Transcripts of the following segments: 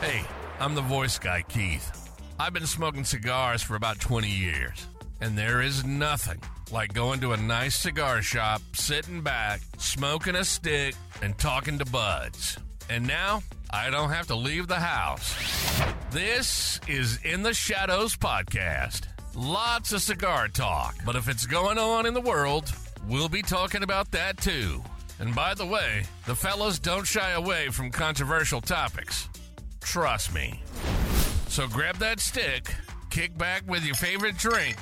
Hey, I'm the voice guy, Keith. I've been smoking cigars for about 20 years, and there is nothing like going to a nice cigar shop, sitting back, smoking a stick, and talking to buds. And now, I don't have to leave the house. This is In the Shadows podcast. Lots of cigar talk, but if it's going on in the world, we'll be talking about that too. And by the way, the fellas don't shy away from controversial topics. Trust me. So grab that stick, kick back with your favorite drink,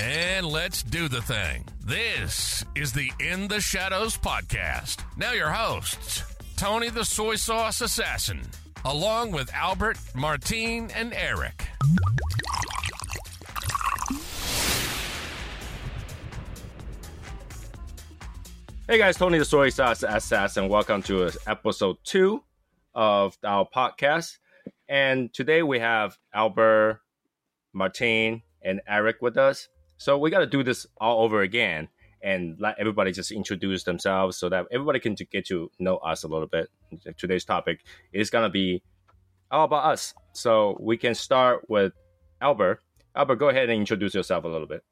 and let's do the thing. This is the In the Shadows podcast. Now your hosts, Tony the Soy Sauce Assassin, along with Albert, Martin, and Eric. Hey guys, Tony the Soy Sauce Assassin. Welcome to episode 2 of our podcast. And today we have Albert, Martin, and Eric with us. So we got to do this all over again and let everybody just introduce themselves so that everybody can get to know us a little bit. Today's topic is going to be all about us. So we can start with Albert. Albert, go ahead and introduce yourself a little bit.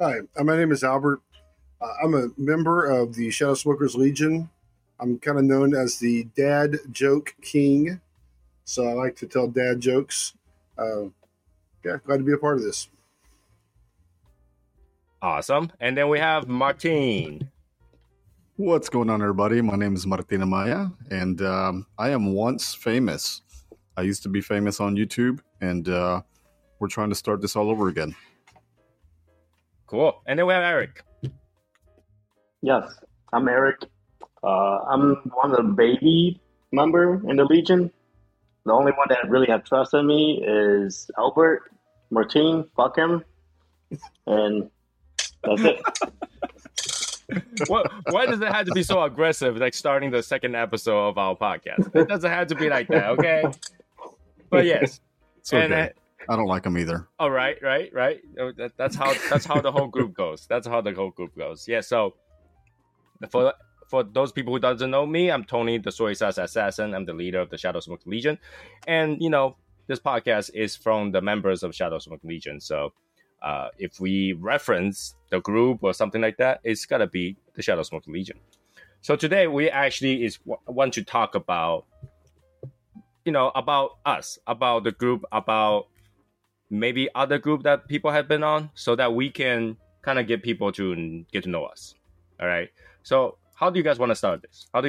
Hi, my name is Albert. I'm a member of the Shadow Smokers Legion. I'm kind of known as the dad joke king. So I like to tell dad jokes. Yeah, glad to be a part of this. Awesome. And then we have Martin. What's going on, everybody? My name is Martin Amaya, and I am once famous. I used to be famous on YouTube, and we're trying to start this all over again. Cool. And then we have Eric. Yes, I'm Eric. I'm one of the baby member in the Legion. The only one that really have trust in me is Albert, Martin, fuck him, and that's it. Why does it have to be so aggressive, like starting the second episode of our podcast? It doesn't have to be like that, okay? But yes. It's okay. And I don't like him either. All right, right. That's how the whole group goes. Yeah, so for those people who doesn't know me, I'm Tony, the Soy Sauce Assassin. I'm the leader of the Shadow Smoke Legion. And, you know, this podcast is from the members of Shadow Smoke Legion. So if we reference the group or something like that, it's got to be the Shadow Smoke Legion. So today we actually want to talk about, you know, about us, about the group, about maybe other group that people have been on so that we can kind of get people to get to know us. All right. So how do you guys want to start this? Well,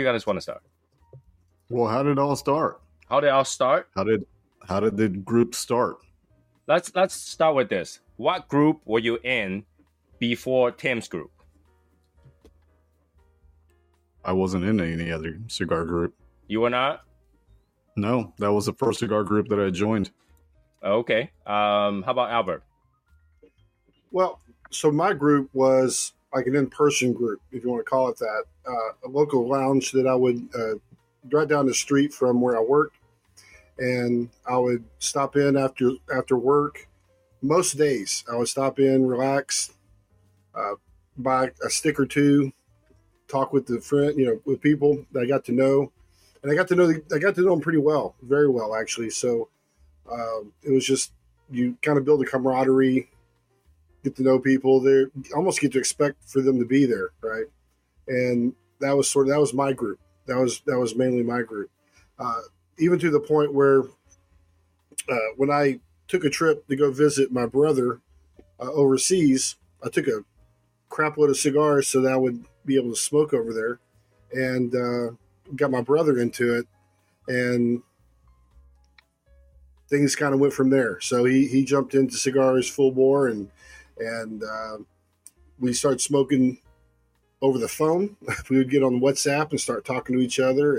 how did it all start? How did the group start? Let's start with this. What group were you in before Tim's group? I wasn't in any other cigar group. You were not? No, that was the first cigar group that I joined. Okay. How about Albert? Well, so my group was like an in-person group, if you want to call it that, a local lounge that I would drive down the street from where I worked, and I would stop in after work. Most days, I would stop in, relax, buy a stick or two, talk with with people that I got to know, and I got to know them pretty well, very well actually. So it was just you kind of build a camaraderie. Get to know people there, almost get to expect for them to be there, right? And that was my group. That was mainly my group. Even to the point where when I took a trip to go visit my brother overseas, I took a crap load of cigars so that I would be able to smoke over there, and got my brother into it, and things kind of went from there. So he jumped into cigars full bore, and we started smoking over the phone. We would get on WhatsApp and start talking to each other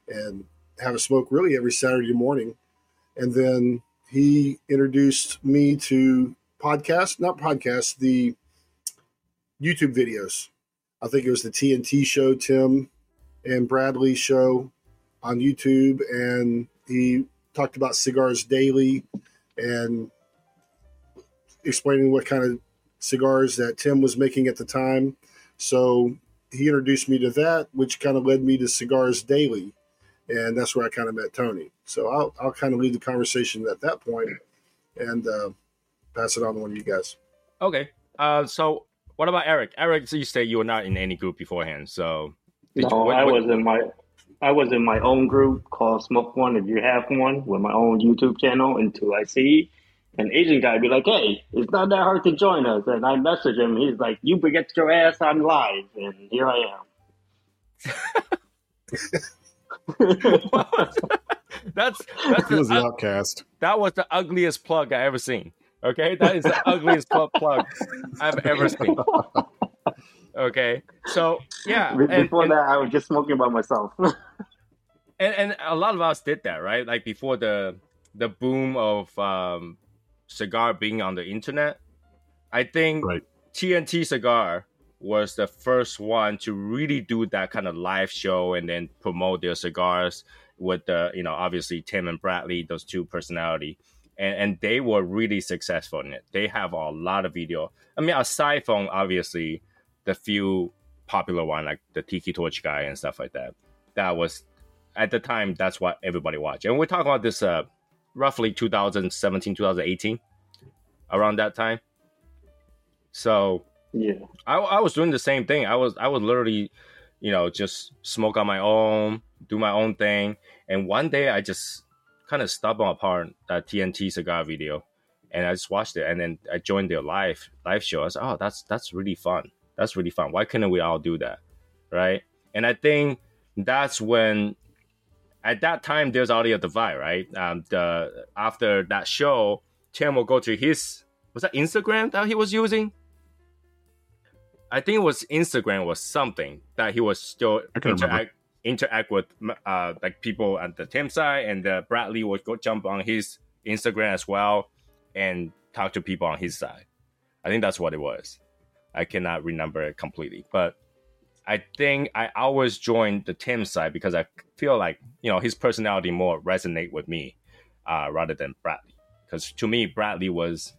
and have a smoke really every Saturday morning. And then he introduced me to the YouTube videos. I think it was the TNT show, Tim and Bradley show on YouTube. And he talked about Cigars Daily and explaining what kind of cigars that Tim was making at the time. So he introduced me to that, which kind of led me to Cigars Daily. And that's where I kind of met Tony. So I'll kind of leave the conversation at that point and pass it on to one of you guys. Okay. So what about Eric? Eric, so you say you were not in any group beforehand. So I was in my own group called Smoke One, if you have one, with my own YouTube channel until I see an Asian guy be like, hey, it's not that hard to join us. And I message him. He's like, you forget your ass on live. And here I am. That's the outcast. That was the ugliest plug I ever seen. Okay, that is the ugliest plug I've ever seen. Okay, so yeah. Before that, I was just smoking by myself. and a lot of us did that, right? Like before the boom of cigar being on the internet, I think right. TNT Cigar was the first one to really do that kind of live show and then promote their cigars with the, you know, obviously Tim and Bradley, those two personality, and they were really successful in it. They have a lot of video. I mean, aside from obviously the few popular one, like the Tiki Torch guy and stuff like that, that was at the time, that's what everybody watched. And we're talking about this roughly 2017, 2018, around that time. So yeah, I was doing the same thing. I was literally, you know, just smoke on my own, do my own thing. And one day I just kind of stumbled upon that TNT cigar video, and I just watched it. And then I joined their live show. I was like, oh, that's really fun. That's really fun. Why couldn't we all do that, right? And I think that's when, at that time, there's already a divide, right? After that show, Tim will go to his, was that Instagram that he was using? I think it was Instagram or something that he was still interact with like people at the Tim side, and Bradley would go jump on his Instagram as well and talk to people on his side. I think that's what it was. I cannot remember it completely, but I think I always joined the Tim side because I feel like, you know, his personality more resonate with me rather than Bradley. Because to me, Bradley was,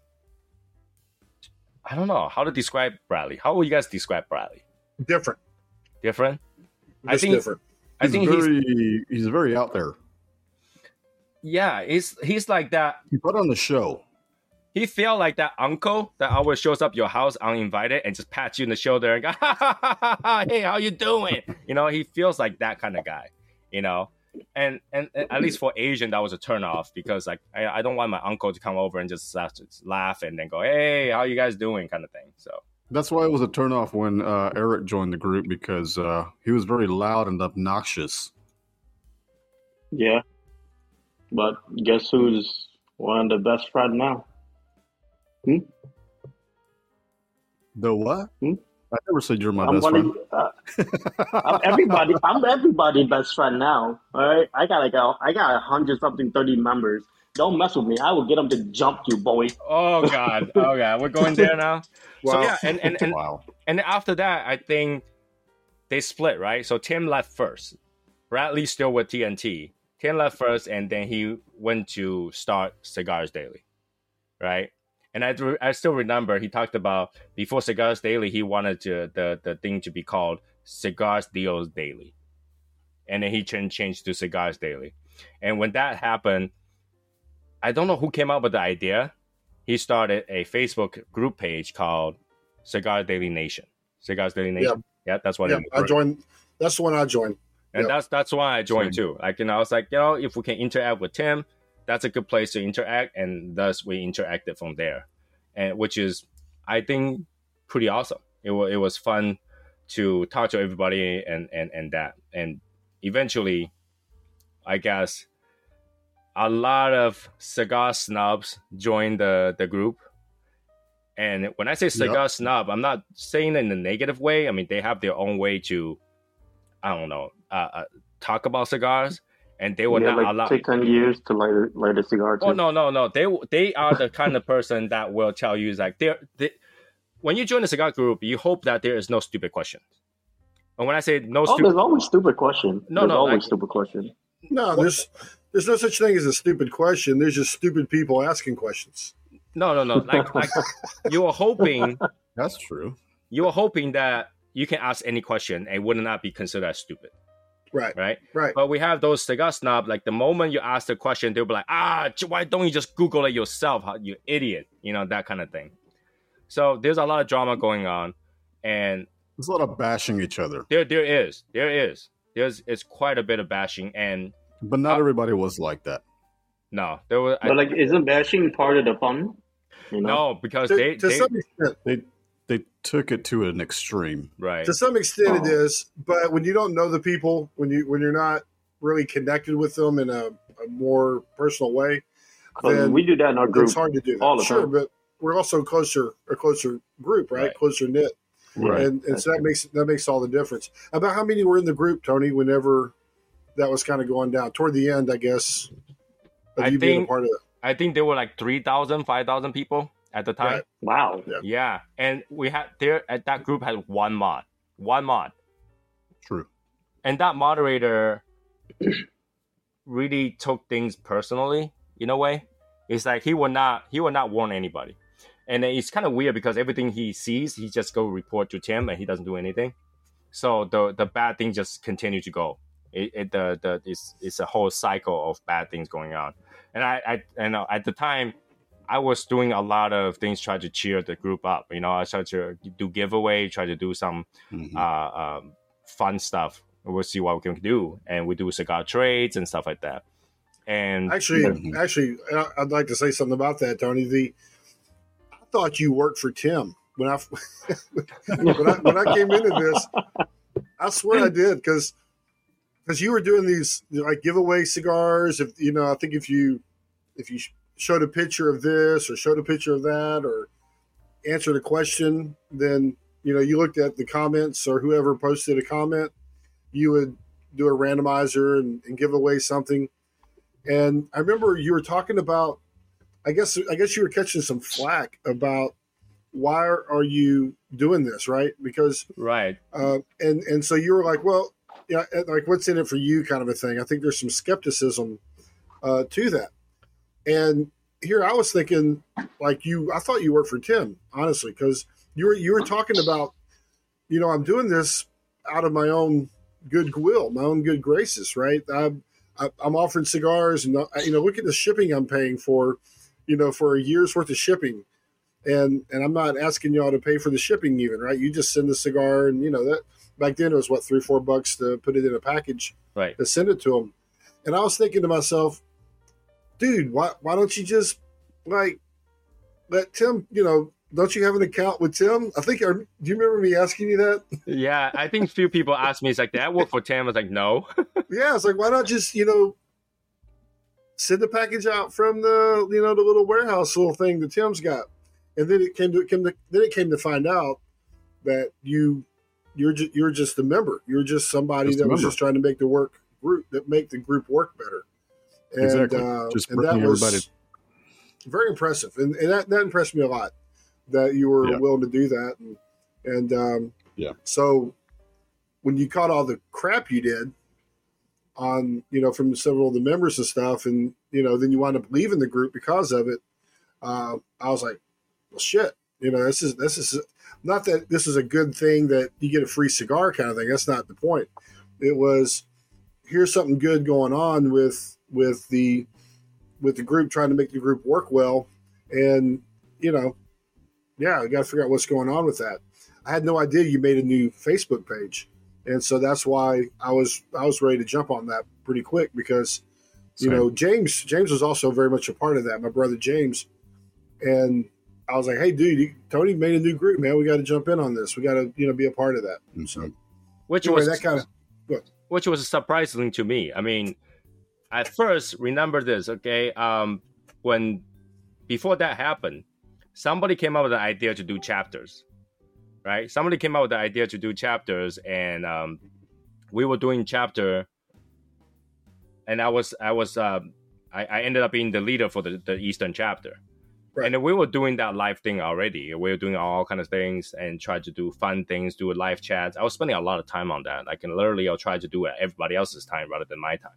I don't know how to describe Bradley. How would you guys describe Bradley? Different? Just different. I think he's very out there. Yeah, he's like that. He put on the show. He felt like that uncle that always shows up your house uninvited and just pats you in the shoulder and go, ha, ha, ha, ha, ha, hey, how you doing? You know, he feels like that kind of guy, you know? And at least for Asian, that was a turnoff because like I don't want my uncle to come over and just laugh and then go, hey, how you guys doing kind of thing. So that's why it was a turnoff when Eric joined the group because he was very loud and obnoxious. Yeah. But guess who's one of the best friends now? The what? I never said you're my best friend. I'm everybody's best friend now. All right, I got 130 members. Don't mess with me. I will get them to jump you, boy. Oh God, we're going there now. Wow. So yeah, and after that, I think they split, right? So Tim left first. Bradley still with TNT. Tim left first, and then he went to start Cigars Daily, right? And I still remember he talked about before Cigars Daily, he wanted to, the thing to be called Cigars Deals Daily. And then he changed to Cigars Daily. And when that happened, I don't know who came up with the idea. He started a Facebook group page called Cigar Daily Nation. Cigars Daily Nation. Yeah that's what I joined. That's the one I joined. And that's why I joined too. Like, you know, I was like, you know, if we can interact with Tim, that's a good place to interact, and thus we interacted from there, and which is, I think, pretty awesome. It was fun to talk to everybody and that, and eventually, I guess, a lot of cigar snobs joined the group. And when I say cigar snob, I'm not saying it in a negative way. I mean, they have their own way to, I don't know, talk about cigars. And they were not allowed. It took 10 years to light a cigar. Too. Oh no! They are the kind of person that will tell you like when you join a cigar group, you hope that there is no stupid questions. And when I say no, there's always stupid question. Stupid question. No, there's no such thing as a stupid question. There's just stupid people asking questions. No. Like you are hoping. That's true. You are hoping that you can ask any question and would not be considered as stupid. Right. But we have those cigar snobs, like the moment you ask the question, they'll be like, why don't you just Google it yourself, you idiot? You know, that kind of thing. So there's a lot of drama going on, and there's a lot of bashing each other. There is. It's quite a bit of bashing, but not everybody was like that. No, there was. But isn't bashing part of the fun? You know? No, because they took it to an extreme, right? To some extent, It is. But when you don't know the people, when you're not really connected with them in a more personal way, then we do that in our group. It's hard to do that. All the time. But we're also a closer group, right? Closer knit, right? And so that makes all the difference. About how many were in the group, Tony? Whenever that was kind of going down toward the end, I guess. I think there were 3,000, 5,000 people at the time. Right. Wow. Yeah. And we had that group had one mod. True. And that moderator really took things personally in a way. It's like he would not warn anybody. And it's kind of weird because everything he sees, he just go report to Tim and he doesn't do anything. So the bad thing just continued to go. It's a whole cycle of bad things going on. And I at the time, I was doing a lot of things, trying to cheer the group up. You know, I started to do giveaway, try to do some fun stuff. We'll see what we can do, and we do cigar trades and stuff like that. And actually, I'd like to say something about that, Tony. I thought you worked for Tim when I came into this. I swear I did because you were doing these giveaway cigars. If you know, I think if you showed a picture of this or showed a picture of that or answered a question, then you looked at the comments or whoever posted a comment, you would do a randomizer and give away something. And I remember you were talking about, I guess you were catching some flack about why are you doing this, right? Because and so you were like, well. Yeah, what's in it for you, kind of a thing. I think there's some skepticism to that. And here I was thinking, I thought you worked for Tim, honestly, because you were talking about, I'm doing this out of my own goodwill, my own good graces, right? I'm offering cigars, and look at the shipping I'm paying for, for a year's worth of shipping, and I'm not asking y'all to pay for the shipping even, right? You just send the cigar, and that. Back then, it was, $3-4 to put it in a package to send it to them. And I was thinking to myself, dude, why don't you just, let Tim, don't you have an account with Tim? I think, do you remember me asking you that? Yeah, I think a few people asked me, it's like, did I work for Tim? I was like, no. Yeah, it's like, why not just, send the package out from the, the little warehouse little thing that Tim's got. And then it came to find out that you're just a member. You're just somebody was just trying to make the group work better. And, exactly. Just and that was everybody. Very impressive, and that impressed me a lot that you were willing to do that. And so when you caught all the crap you did on from several of the members and stuff, and then you wound up leaving the group because of it. I was like, well, shit. This is not that this is a good thing that you get a free cigar kind of thing. That's not the point. It was, here's something good going on with the group, trying to make the group work well. And, I got to figure out what's going on with that. I had no idea you made a new Facebook page. And so that's why I was ready to jump on that pretty quick because, James was also very much a part of that. My brother, James. And I was like, "Hey, dude, Tony made a new group, man. We got to jump in on this. We got to, be a part of that." Mm-hmm. So, which was surprising to me. I mean, at first, remember this, okay? Before that happened, somebody came up with the idea to do chapters, right? Somebody came up with the idea to do chapters, and we were doing chapter, and I ended up being the leader for the Eastern chapter. Right. And we were doing that live thing already. We were doing all kinds of things and tried to do fun things, do live chats. I was spending a lot of time on that. I'll try to do it everybody else's time rather than my time.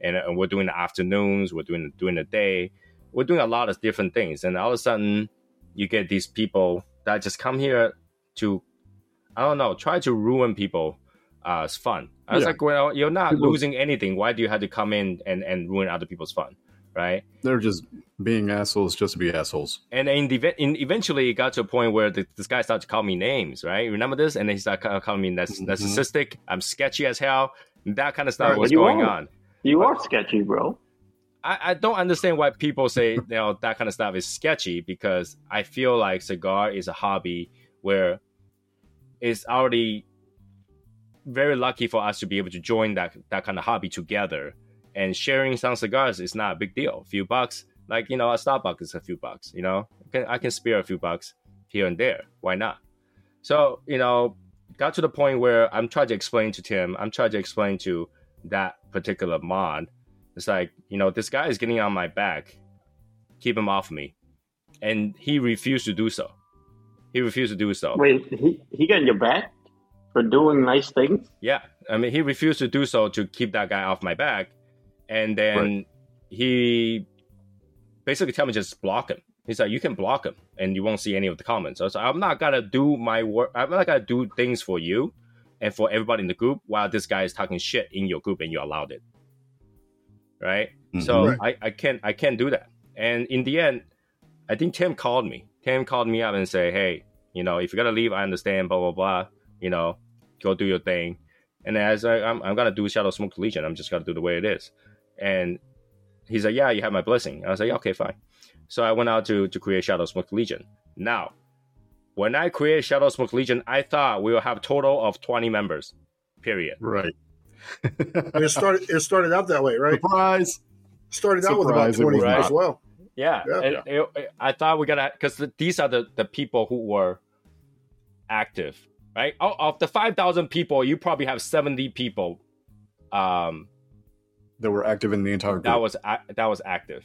And we're doing the afternoons. We're doing during the day. We're doing a lot of different things. And all of a sudden, you get these people that just come here to, try to ruin people It's fun. I was like, well, you're not losing anything. Why do you have to come in and ruin other people's fun, right? They're just being assholes just to be assholes. And eventually it got to a point where this guy started to call me names, right? Remember this? And then he started calling me narcissistic. I'm sketchy as hell. That kind of stuff was going on. You are sketchy, bro. I don't understand why people say that kind of stuff is sketchy, because I feel like cigar is a hobby where it's already very lucky for us to be able to join that kind of hobby together. And sharing some cigars is not a big deal. A few bucks, like, a Starbucks is a few bucks, I can spare a few bucks here and there. Why not? So, got to the point where I'm trying to explain to Tim, I'm trying to explain to that particular mod. It's like, this guy is getting on my back. Keep him off me. And he refused to do so. Wait, he got on your back for doing nice things? Yeah. I mean, he refused to do so to keep that guy off my back. And then he basically told me just block him. He's like, you can block him and you won't see any of the comments. I was like, I'm not going to do my work. I'm not going to do things for you and for everybody in the group while this guy is talking shit in your group and you allowed it. Right? Mm-hmm. So I can't do that. And in the end, I think Tim called me. Tim called me up and said, hey, if you're going to leave, I understand, blah, blah, blah. Go do your thing. And as I'm going to do Shadow Smokers Legion. I'm just going to do the way it is. And he's like, yeah, you have my blessing. I was like, okay, fine. So I went out to create Shadow Smokers Legion. Now, when I create Shadow Smokers Legion, I thought we will have a total of 20 members, period. Right. It started out that way, right? Surprise! Started out with about 20 as well. Yeah. I thought we gotta, because these are the people who were active, right? Of the 5,000 people, you probably have 70 people that were active in the entire group. That was active.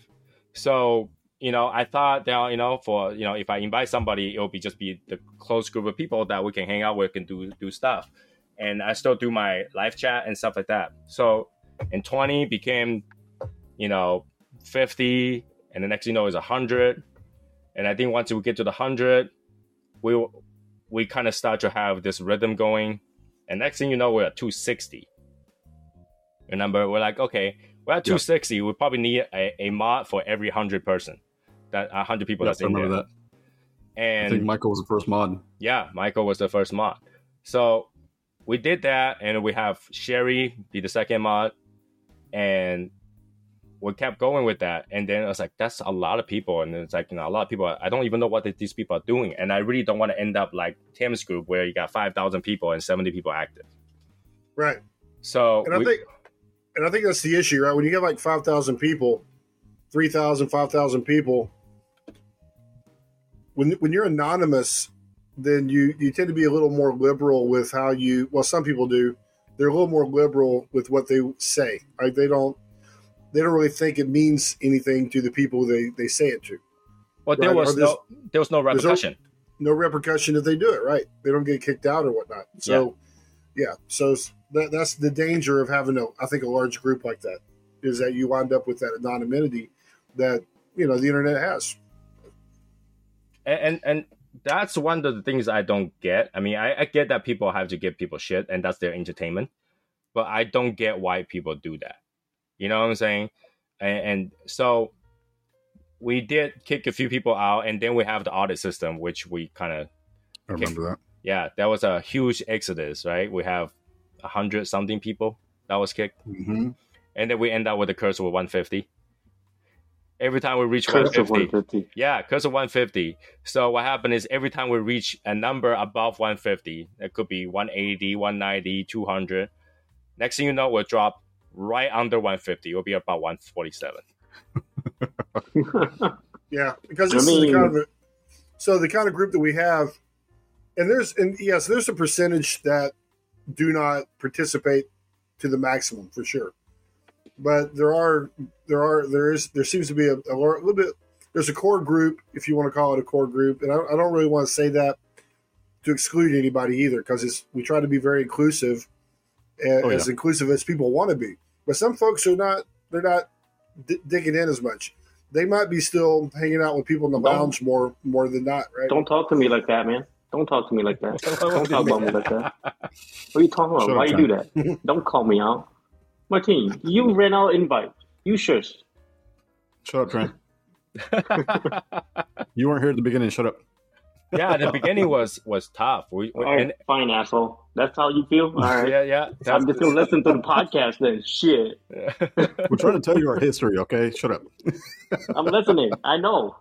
So I thought that for if I invite somebody, it'll be just be the close group of people that we can hang out with and do stuff. And I still do my live chat and stuff like that. So, and 20 became, 50, and the next is 100. And I think once we get to the 100, we kind of start to have this rhythm going. And next thing we're at 260. Remember, we're like, okay, we're at 260. Yeah. We probably need a mod for every 100 person, 100 people that's in there. I remember that. And I think Michael was the first mod. Yeah, Michael was the first mod. So we did that, and we have Sherry be the second mod, and we kept going with that. And then I was like, that's a lot of people. And it's like, a lot of people, I don't even know what these people are doing. And I really don't want to end up like Tim's group where you got 5,000 people and 70 people active. Right. So, I think that's the issue, right? When you get like 5,000 people, 3,000, 5,000 people, when you're anonymous, then you tend to be a little more liberal with how you, well, some people do, they're a little more liberal with what they say. Like they don't really think it means anything to the people they say it to. Well, right? there was no repercussion. No repercussion if they do it, right? They don't get kicked out or whatnot. So, yeah. So that's the danger of having a large group like that, is that you wind up with that anonymity that, the internet has. And that's one of the things I don't get. I mean, I get that people have to give people shit and that's their entertainment, but I don't get why people do that. You know what I'm saying? And so we did kick a few people out, and then we have the audit system, which we kind of... I remember that. Yeah, that was a huge exodus, right? We have 100-something people that was kicked. Mm-hmm. And then we end up with a curse of 150. Every time we reach curse of 150. So what happened is every time we reach a number above 150, it could be 180, 190, 200. Next thing we'll drop right under 150. It'll be about 147. Yeah, because this is the kind of group that we have, and there's a percentage that do not participate to the maximum for sure. But there seems to be a little bit, there's a core group, if you want to call it a core group. And I don't really want to say that to exclude anybody either, because we try to be very inclusive, as inclusive as people want to be. But some folks are not, they're not digging in as much. They might be still hanging out with people in the lounge more than not, right? Don't talk to me like that, man. Don't talk to me like that. Don't talk about me like that. What are you talking about? Sure, why you do that? Don't call me out. Martin, you ran out invite. You shush. Shut up, Trent. You weren't here at the beginning. Shut up. Yeah, the beginning was tough. All right, fine, asshole. That's how you feel? All right. Yeah. I'm just going to listen to the podcast then. Shit. Yeah. We're trying to tell you our history, okay? Shut up. I'm listening. I know.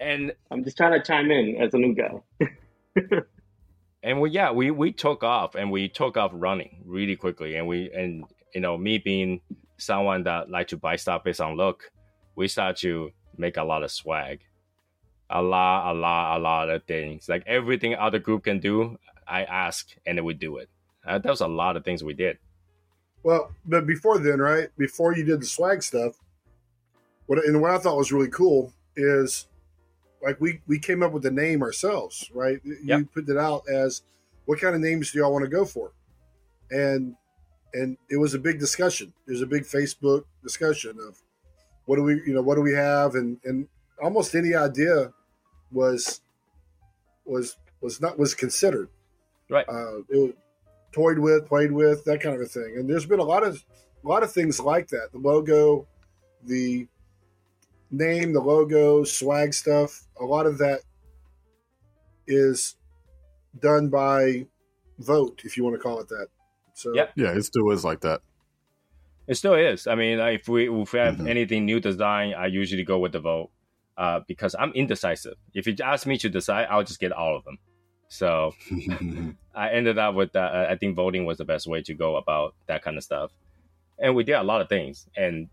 And I'm just trying to chime in as a new guy. And we took off, and we took off running really quickly. And me being someone that like to buy stuff based on look, we start to make a lot of swag. A lot of things. Like everything other group can do, I ask, and then we do it. That was a lot of things we did. Well, but before then, right? Before you did the swag stuff, what I thought was really cool is like we came up with the name ourselves, right? Yep. You put it out as what kind of names do y'all want to go for? And it was a big discussion. It was a big Facebook discussion of what do we have, and almost any idea was considered, right? It was toyed with, played with, that kind of a thing. And there's been a lot of things like that. The logo, the name, the logo, swag stuff. A lot of that is done by vote, if you want to call it that. So yeah, it still is like that. It still is. I mean, if we have anything new design, I usually go with the vote because I'm indecisive. If you ask me to decide, I'll just get all of them. So I ended up with that. I think voting was the best way to go about that kind of stuff. And we did a lot of things. And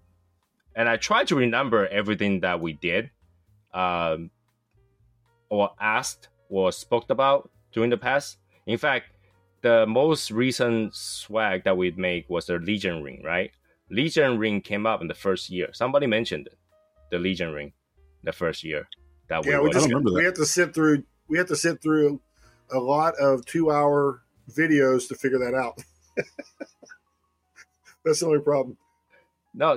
I tried to remember everything that we did or asked or spoke about during the past. In fact, the most recent swag that we made was the Legion ring, right? Legion ring came up in the first year. Somebody mentioned it, the Legion ring, the first year. That we had to sit through. We had to sit through a lot of 2-hour videos to figure that out. That's the only problem. No,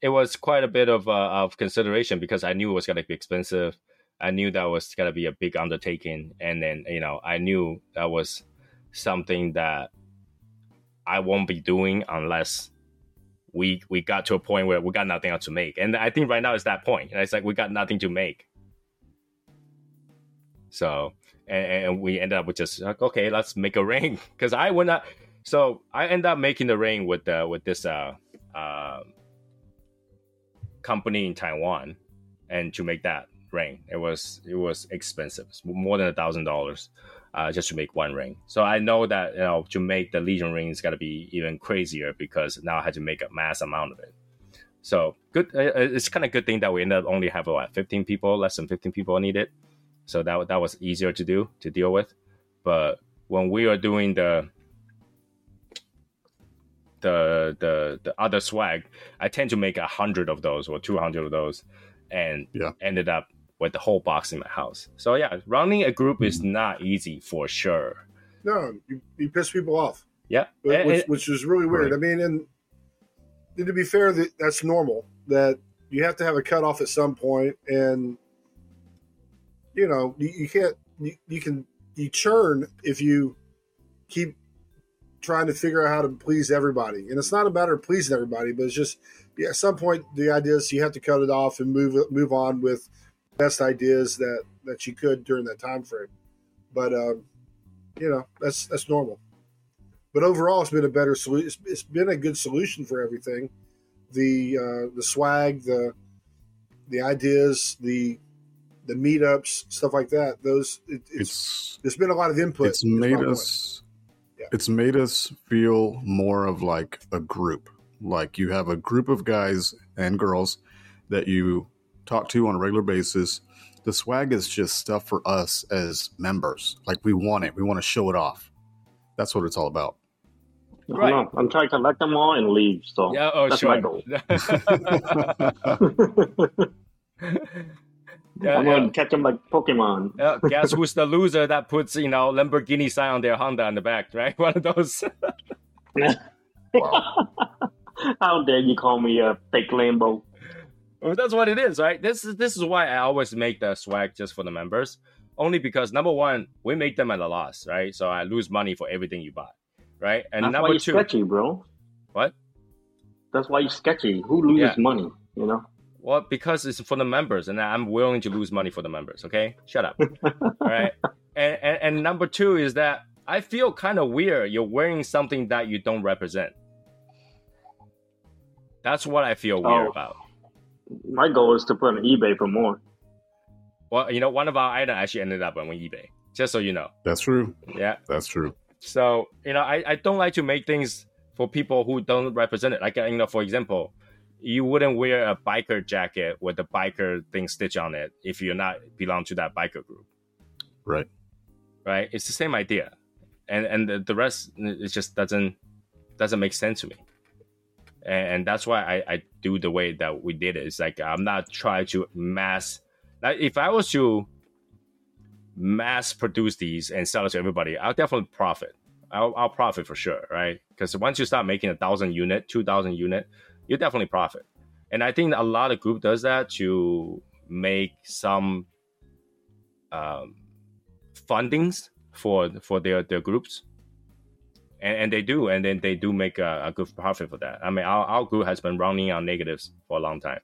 it was quite a bit of consideration because I knew it was going to be expensive. I knew that was going to be a big undertaking. And then, I knew that was something that I won't be doing unless we got to a point where we got nothing else to make. And I think right now it's that point. And it's like, we got nothing to make. So, and we ended up with just like, okay, let's make a ring. Cause I would not. So I ended up making the ring with this company in Taiwan, and to make that ring, it was expensive. It was more than $1,000 just to make one ring. So I know that to make the Legion ring is gonna be even crazier because now I had to make a mass amount of it. So good, it's kind of good thing that we ended up only having what 15 people, less than 15 people needed. So that was easier to deal with. But when we are doing the other swag, I tend to make 100 of those or 200 of those, and ended up with the whole box in my house. So yeah, running a group is not easy for sure. No, you piss people off. Yeah, which is really weird. Right. I mean, and to be fair, that's normal. That you have to have a cutoff at some point, and you can't. You churn if you keep trying to figure out how to please everybody. And it's not a matter of pleasing everybody, but it's just at some point the idea is you have to cut it off and move on with best ideas that you could during that time frame. But that's normal. But overall, it's been a better solution. It's been a good solution for everything. The swag, the ideas, the meetups, stuff like that. Those it's been a lot of input. It's made us feel more of like a group. Like you have a group of guys and girls that you talk to on a regular basis. The swag is just stuff for us as members. Like we want it. We want to show it off. That's what it's all about. Right. I'm trying to collect them all and leave. So yeah, that's sure. My goal. I'm going to catch them like Pokemon. Guess who's the loser that puts, Lamborghini sign on their Honda on the back, right? One of those. Wow. How dare you call me a fake Lambo? Well, that's what it is, right? This is why I always make the swag just for the members. Only because, number one, we make them at a loss, right? So I lose money for everything you buy, right? And that's number why you're two, sketchy, bro. What? That's why you're sketchy. Who loses money, you know? Well, because it's for the members, and I'm willing to lose money for the members, okay? Shut up. All right? And number two is that I feel kind of weird you're wearing something that you don't represent. That's what I feel weird about. My goal is to put on eBay for more. Well, you know, one of our items actually ended up on eBay, just so you know. That's true. Yeah. That's true. So, you know, I don't like to make things for people who don't represent it. Like, you know, for example, you wouldn't wear a biker jacket with the biker thing stitched on it if you're not belong to that biker group. Right. Right? It's the same idea. And the rest, it just doesn't make sense to me. And that's why I do the way that we did it. It's like I'm not trying to mass... Like if I was to mass produce these and sell it to everybody, I'll definitely profit. I'll profit for sure, right? Because once you start making 1,000 unit, 2,000 unit, you definitely profit. And I think a lot of group does that to make some fundings for their groups. And they do, and then they do make a good profit for that. I mean, our group has been running on negatives for a long time.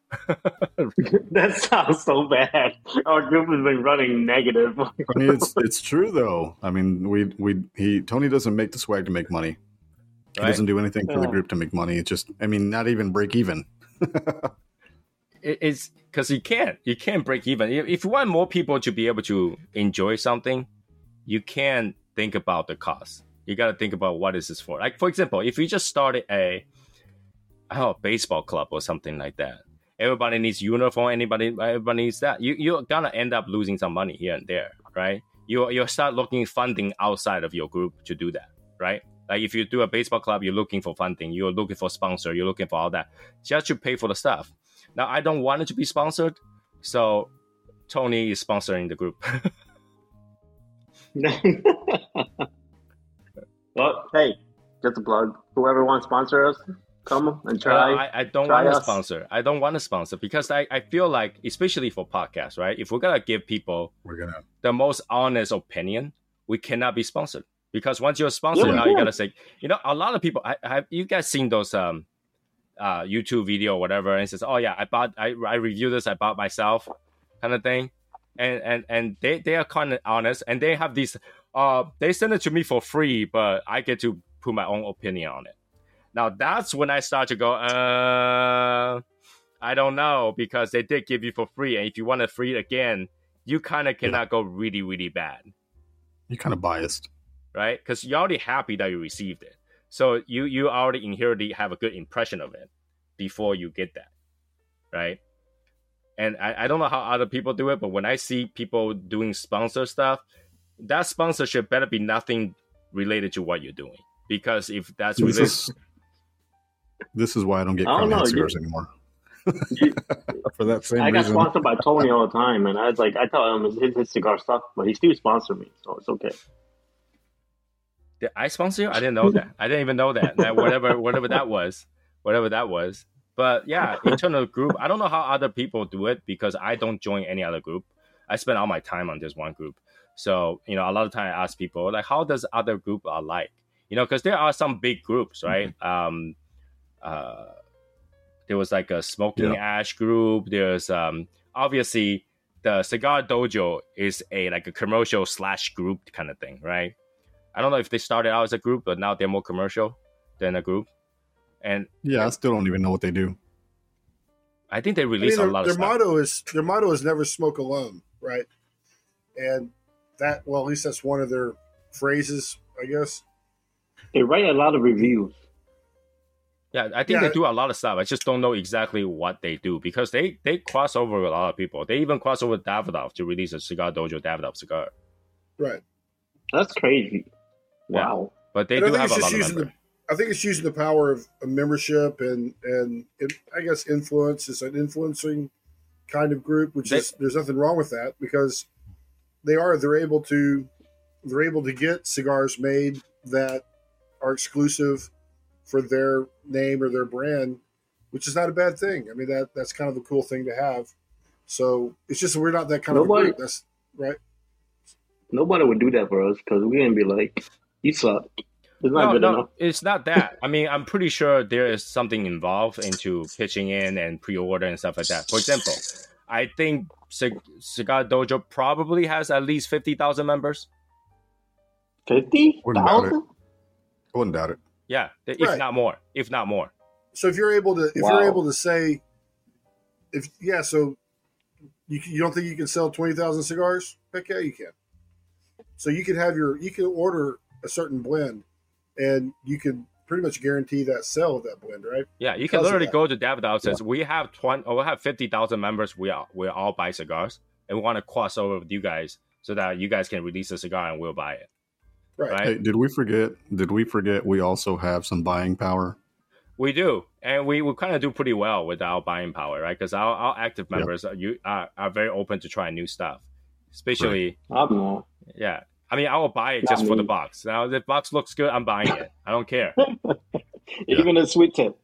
That sounds so bad. Our group has been running negative. I mean, it's true though. I mean, Tony doesn't make the swag to make money. He doesn't do anything for the group to make money. It's just, I mean, not even break even. It's because you can't break even. If you want more people to be able to enjoy something, you can't think about the cost. You got to think about what is this for. Like, for example, if you just started a baseball club or something like that, everybody needs uniform, everybody needs that. You're going to end up losing some money here and there, right? You'll start looking funding outside of your group to do that, right? Like if you do a baseball club, you're looking for funding. You're looking for sponsor. You're looking for all that. Just to pay for the stuff. Now, I don't want it to be sponsored, so Tony is sponsoring the group. Well, hey, just a plug. Whoever wants to sponsor us, come and try. I don't want to sponsor because I feel like, especially for podcasts, right? If we're going to give people the most honest opinion, we cannot be sponsored. Because once you're sponsored, now you got to say, you know, a lot of people, have you guys seen those YouTube video or whatever? And it says, oh, yeah, I reviewed this, I bought myself kind of thing. And they are kind of honest and they have these... they send it to me for free, but I get to put my own opinion on it. Now, that's when I start to go, I don't know, because they did give you for free. And if you want to free it again, you kind of cannot go really, really bad. You're kind of biased. Right? Because you're already happy that you received it. So you already inherently have a good impression of it before you get that. Right? And I don't know how other people do it, but when I see people doing sponsor stuff, that sponsorship better be nothing related to what you're doing, because if that's related, this is why I don't get cigars anymore. For that same reason, I got sponsored by Tony all the time, and I was like, I tell him his cigar sucked, but he still sponsored me, so it's okay. Did I sponsor you? I didn't know that. I didn't even know that. Whatever that was. But yeah, internal group. I don't know how other people do it because I don't join any other group. I spend all my time on this one group. So, you know, a lot of time I ask people, like, how does other group are like? You know, because there are some big groups, right? There was like a Smoking Ash group. There's obviously the Cigar Dojo is a commercial / group kind of thing, right? I don't know if they started out as a group, but now they're more commercial than a group. And yeah, I still don't even know what they do. I think they release a lot of stuff. Their motto is never smoke alone, right? And that, well, at least that's one of their phrases, I guess. They write a lot of reviews. Yeah, I think they do a lot of stuff. I just don't know exactly what they do because they cross over a lot of people. They even cross over Davidoff to release a Cigar Dojo Davidoff cigar. Right. That's crazy. Wow. Yeah. But they do have a lot of members. I think it's using the power of a membership and I guess influence. It's an influencing kind of group, which there's nothing wrong with that because... They're able to get cigars made that are exclusive for their name or their brand which is not a bad thing. I mean, that's kind of a cool thing to have. So it's just we're not that kind of a group. That's right. Nobody would do that for us because we're going to be like, you suck. It's not good enough. It's not that. I mean, I'm pretty sure there is something involved into pitching in and pre-order and stuff like that. For example, I think Cigar Dojo probably has at least 50,000 members. 50,000? Wouldn't doubt it. Yeah, if not more. So if you're able to, so you don't think you can sell 20,000 cigars? Heck yeah, you can. So you can have you can order a certain blend, and you can pretty much guarantee that sell of that blend, right? Yeah, you can literally go to Davidoff and says, we have 50,000 members. We'll all buy cigars, and we want to cross over with you guys so that you guys can release a cigar and we'll buy it. Right. Hey, did we forget we also have some buying power? We do, and we kind of do pretty well with our buying power, right? Because our active members are very open to trying new stuff, especially... Right. I'm not. Yeah. I mean, I will buy it just for the box. Now, if the box looks good, I'm buying it. I don't care. Even a sweet tip.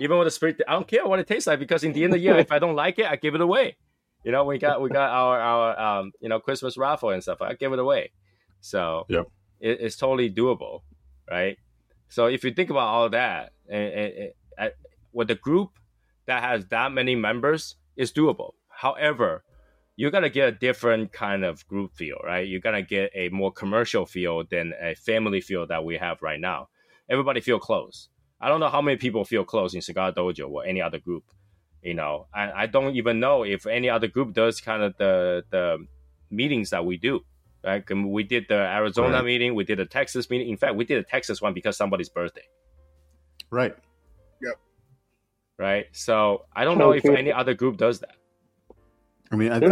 Even with a sweet tip. I don't care what it tastes like, because in the end of the year, if I don't like it, I give it away. You know, we got our Christmas raffle and stuff. I give it away. So it's totally doable, right? So if you think about all that, and with a group that has that many members, it's doable. However, you're going to get a different kind of group feel, right? You're going to get a more commercial feel than a family feel that we have right now. Everybody feel close. I don't know how many people feel close in Cigar Dojo or any other group. You know, I don't even know if any other group does kind of the meetings that we do. Right? We did the Arizona meeting. We did a Texas meeting. In fact, we did a Texas one because somebody's birthday. Right. Yep. Right. So I don't know if any other group does that. I mean, Go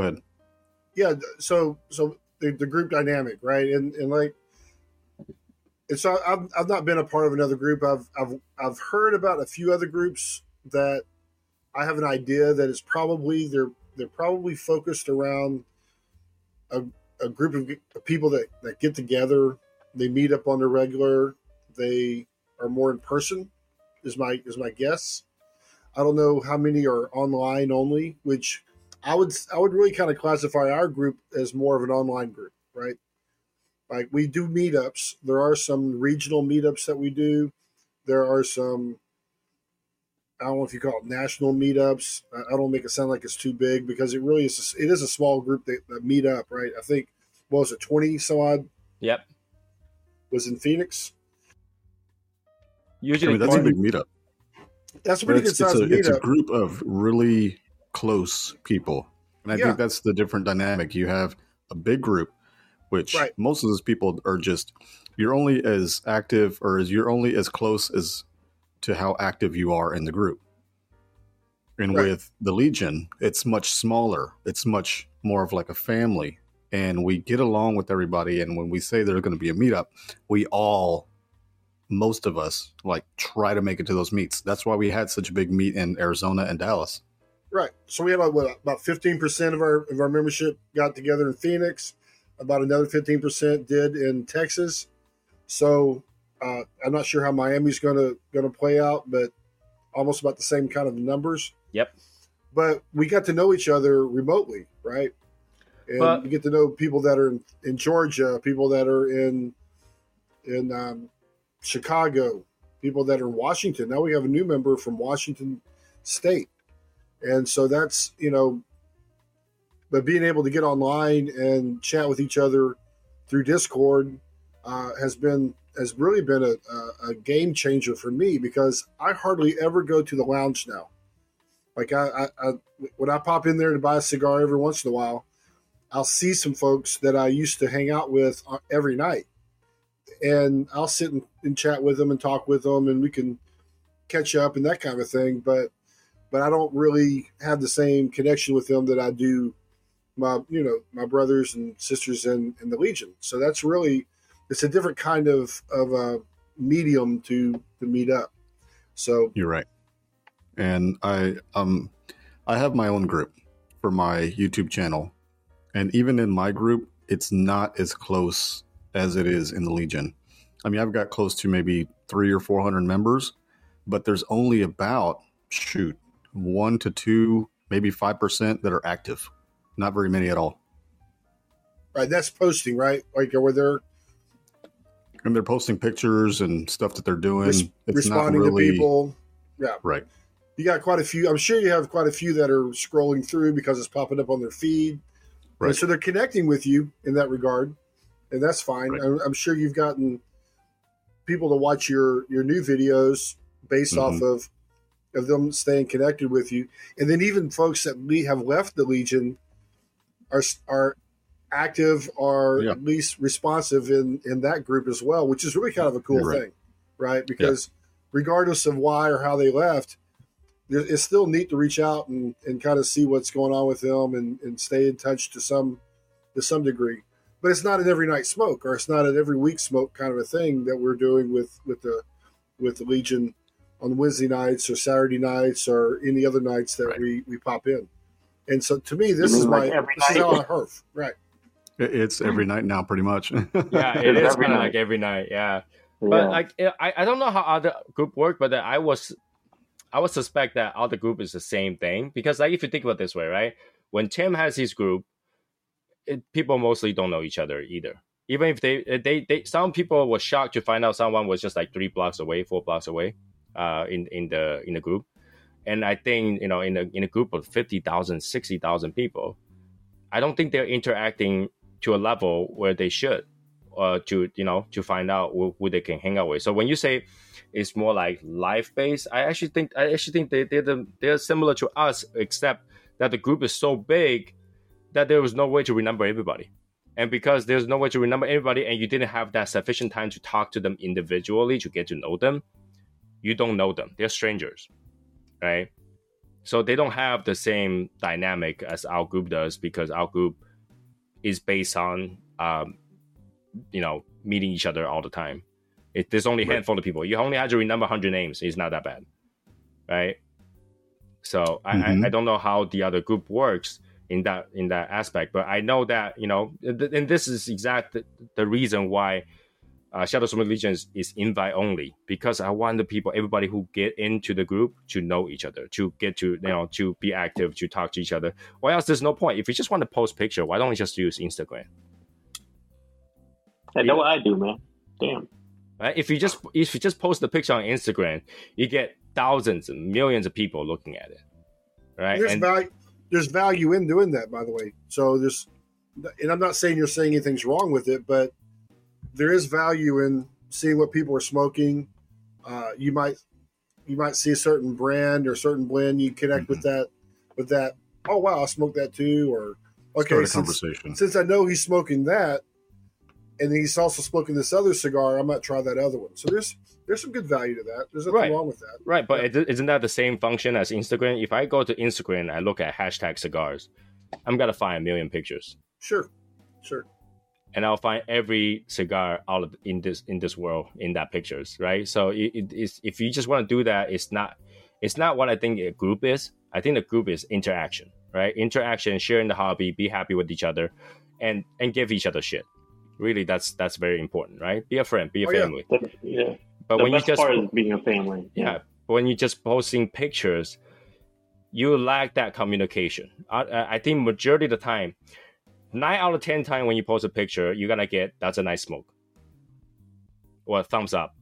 ahead. Yeah, so the group dynamic, right? And like, it's I've not been a part of another group. I've heard about a few other groups that I have an idea that is probably they're probably focused around a group of people that get together. They meet up on the regular. They are more in person. Is my guess. I don't know how many are online only, which I would really kind of classify our group as more of an online group, right? Like we do meetups. There are some regional meetups that we do. There are some, I don't know if you call it national meetups. I don't make it sound like it's too big because it really is. It is a small group that meet up, right? I think, 20 some odd? Yep. Was in Phoenix. Usually, that's a big meetup. That's a pretty good size meetup. It's a group of really close people. And I think that's the different dynamic. You have a big group, which most of those people are just, you're only as active or you're only as close as to how active you are in the group. And with the Legion, it's much smaller. It's much more of like a family. And we get along with everybody. And when we say there's going to be a meetup, we all... most of us try to make it to those meets. That's why we had such a big meet in Arizona and Dallas. Right. So we had about 15% of our membership got together in Phoenix. About another 15% did in Texas. So I'm not sure how Miami's going to play out, but almost about the same kind of numbers. Yep. But we got to know each other remotely, right? And you get to know people that are in Georgia, people that are in Chicago, people that are in Washington. Now we have a new member from Washington State. And so that's, but being able to get online and chat with each other through Discord has really been a game changer for me because I hardly ever go to the lounge now. Like I when I pop in there to buy a cigar every once in a while, I'll see some folks that I used to hang out with every night. And I'll sit and chat with them and talk with them and we can catch up and that kind of thing. But I don't really have the same connection with them that I do my brothers and sisters in the Legion. So that's really, it's a different kind of a medium to meet up. So you're right. And I have my own group for my YouTube channel. And even in my group, it's not as close as it is in the Legion. I mean, I've got close to maybe 300 or 400 members, but there's only about, 1 to 2, maybe 5% that are active. Not very many at all. Right, that's posting, right? Like, where they're... And they're posting pictures and stuff that they're doing. It's responding not really, to people. Yeah. Right. You got quite a few. I'm sure you have quite a few that are scrolling through because it's popping up on their feed. Right. And so they're connecting with you in that regard, and that's fine. Right. I'm sure you've gotten people to watch your new videos based off of them staying connected with you. And then even folks that have left the Legion are active, or at least responsive in that group as well, which is really kind of a cool thing, right? Because regardless of why or how they left, it's still neat to reach out and kind of see what's going on with them and stay in touch to some degree. But it's not an every night smoke, or it's not an every week smoke kind of a thing that we're doing with the Legion on Wednesday nights or Saturday nights or any other nights that we pop in. And so to me, this is how I herf, right? It's every night now, pretty much. Yeah, it is kind of like every night. Yeah, but like I don't know how other group work, but I would suspect that other group is the same thing, because like if you think about it this way, right? When Tim has his group, people mostly don't know each other either. Even if they some people were shocked to find out someone was just like 4 blocks away in the group. And I think, in a group of 50,000, 60,000 people, I don't think they're interacting to a level where they should, to find out who they can hang out with. So when you say it's more like life based, I actually think they're similar to us, except that the group is so big that there was no way to remember everybody. And because there's no way to remember everybody, and you didn't have that sufficient time to talk to them individually to get to know them, you don't know them. They're strangers, right? So they don't have the same dynamic as our group does, because our group is based on, meeting each other all the time. There's only a handful of people. You only had to remember 100 names. It's not that bad, right? So I don't know how the other group works in that aspect, but I know that, and this is exactly the reason why Shadow Smokers Legion is invite only, because I want everybody who get into the group to know each other, to get to, to be active, to talk to each other. Or else there's no point. If you just want to post picture, why don't we just use Instagram? I know what I do, man. Damn. Right? If you just post the picture on Instagram, you get thousands and millions of people looking at it. Right? There's value in doing that, by the way. So I'm not saying you're saying anything's wrong with it, but there is value in seeing what people are smoking. You might see a certain brand or a certain blend. You connect with that. Oh wow, I smoked that too. Or okay, since I know he's smoking that, and he's also smoking this other cigar, I might try that other one. So there's some good value to that. There's nothing wrong with that. Right, but isn't that the same function as Instagram? If I go to Instagram and I look at #cigars, I'm gonna find a million pictures. Sure. And I'll find every cigar in this world in that pictures, right? So if you just want to do that, it's not what I think a group is. I think the group is interaction, right? Interaction, sharing the hobby, be happy with each other, and give each other shit. Really, that's very important, right? Be a friend, be a family. Yeah. But the best part is being a family. Yeah. But when you're just posting pictures, you lack that communication. I think majority of the time, 9 out of 10 times when you post a picture, you're gonna get "that's a nice smoke" or a thumbs up,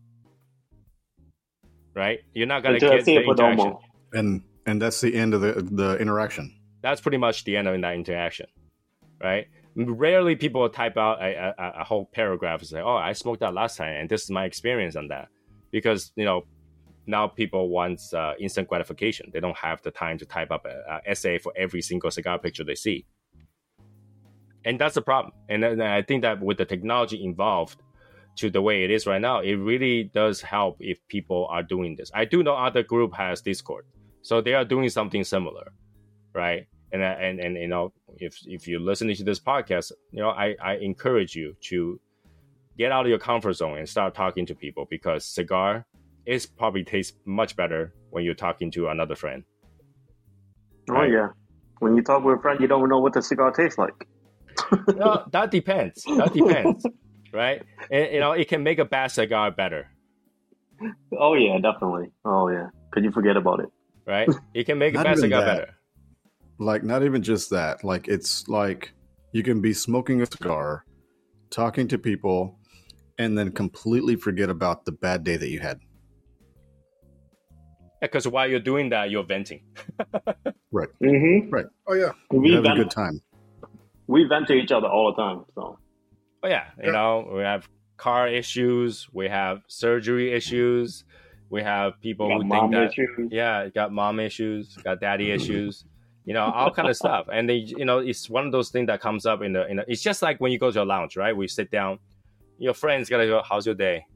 right? You're not gonna get the interaction, and that's the end of the interaction. That's pretty much the end of that interaction, right? Rarely people type out a whole paragraph and say, "Oh, I smoked that last time, and this is my experience on that," because now people want instant gratification. They don't have the time to type up an essay for every single cigar picture they see. And that's the problem. And I think that with the technology involved to the way it is right now, it really does help if people are doing this. I do know other group has Discord, so they are doing something similar, right? And if you're listening to this podcast, I encourage you to get out of your comfort zone and start talking to people, because cigar is probably tastes much better when you're talking to another friend. Right? Oh yeah, when you talk with a friend, you don't know what the cigar tastes like. No, that depends. Right? And, it can make a bad cigar better. Oh yeah, definitely. Oh yeah, could you forget about it? Right, you can make a bad cigar better. Like, not even just that. Like, it's like you can be smoking a cigar, talking to people, and then completely forget about the bad day that you had. Because while you're doing that, you're venting. Right. Mm-hmm. Right. Oh yeah, we have a good time. We vent to each other all the time. So. Oh yeah, you know, we have car issues, we have surgery issues, we have people who think that got mom issues, got daddy issues, you know, all kind of stuff. And they, you know, it's one of those things that comes up in the. It's just like when you go to a lounge, right? We sit down, your friend's gotta go, how's your day?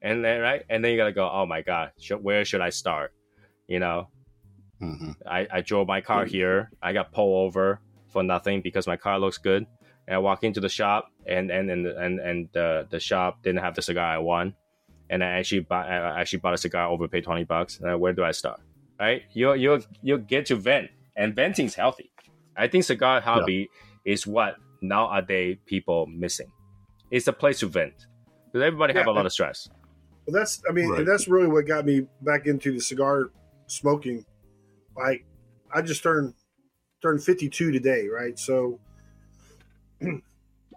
And then you gotta go, oh my god, where should I start? You know, mm-hmm. I drove my car here. I got pulled over for nothing because my car looks good. And I walk into the shop, and the shop didn't have the cigar I want, and I actually bought a cigar, overpaid $20. Where do I start? Right? You get to vent, and venting's healthy. I think cigar hobby is what nowadays people missing. It's a place to vent because everybody have a lot of stress. Well, that's really what got me back into the cigar smoking. Like, I just turned 52 today, right? So.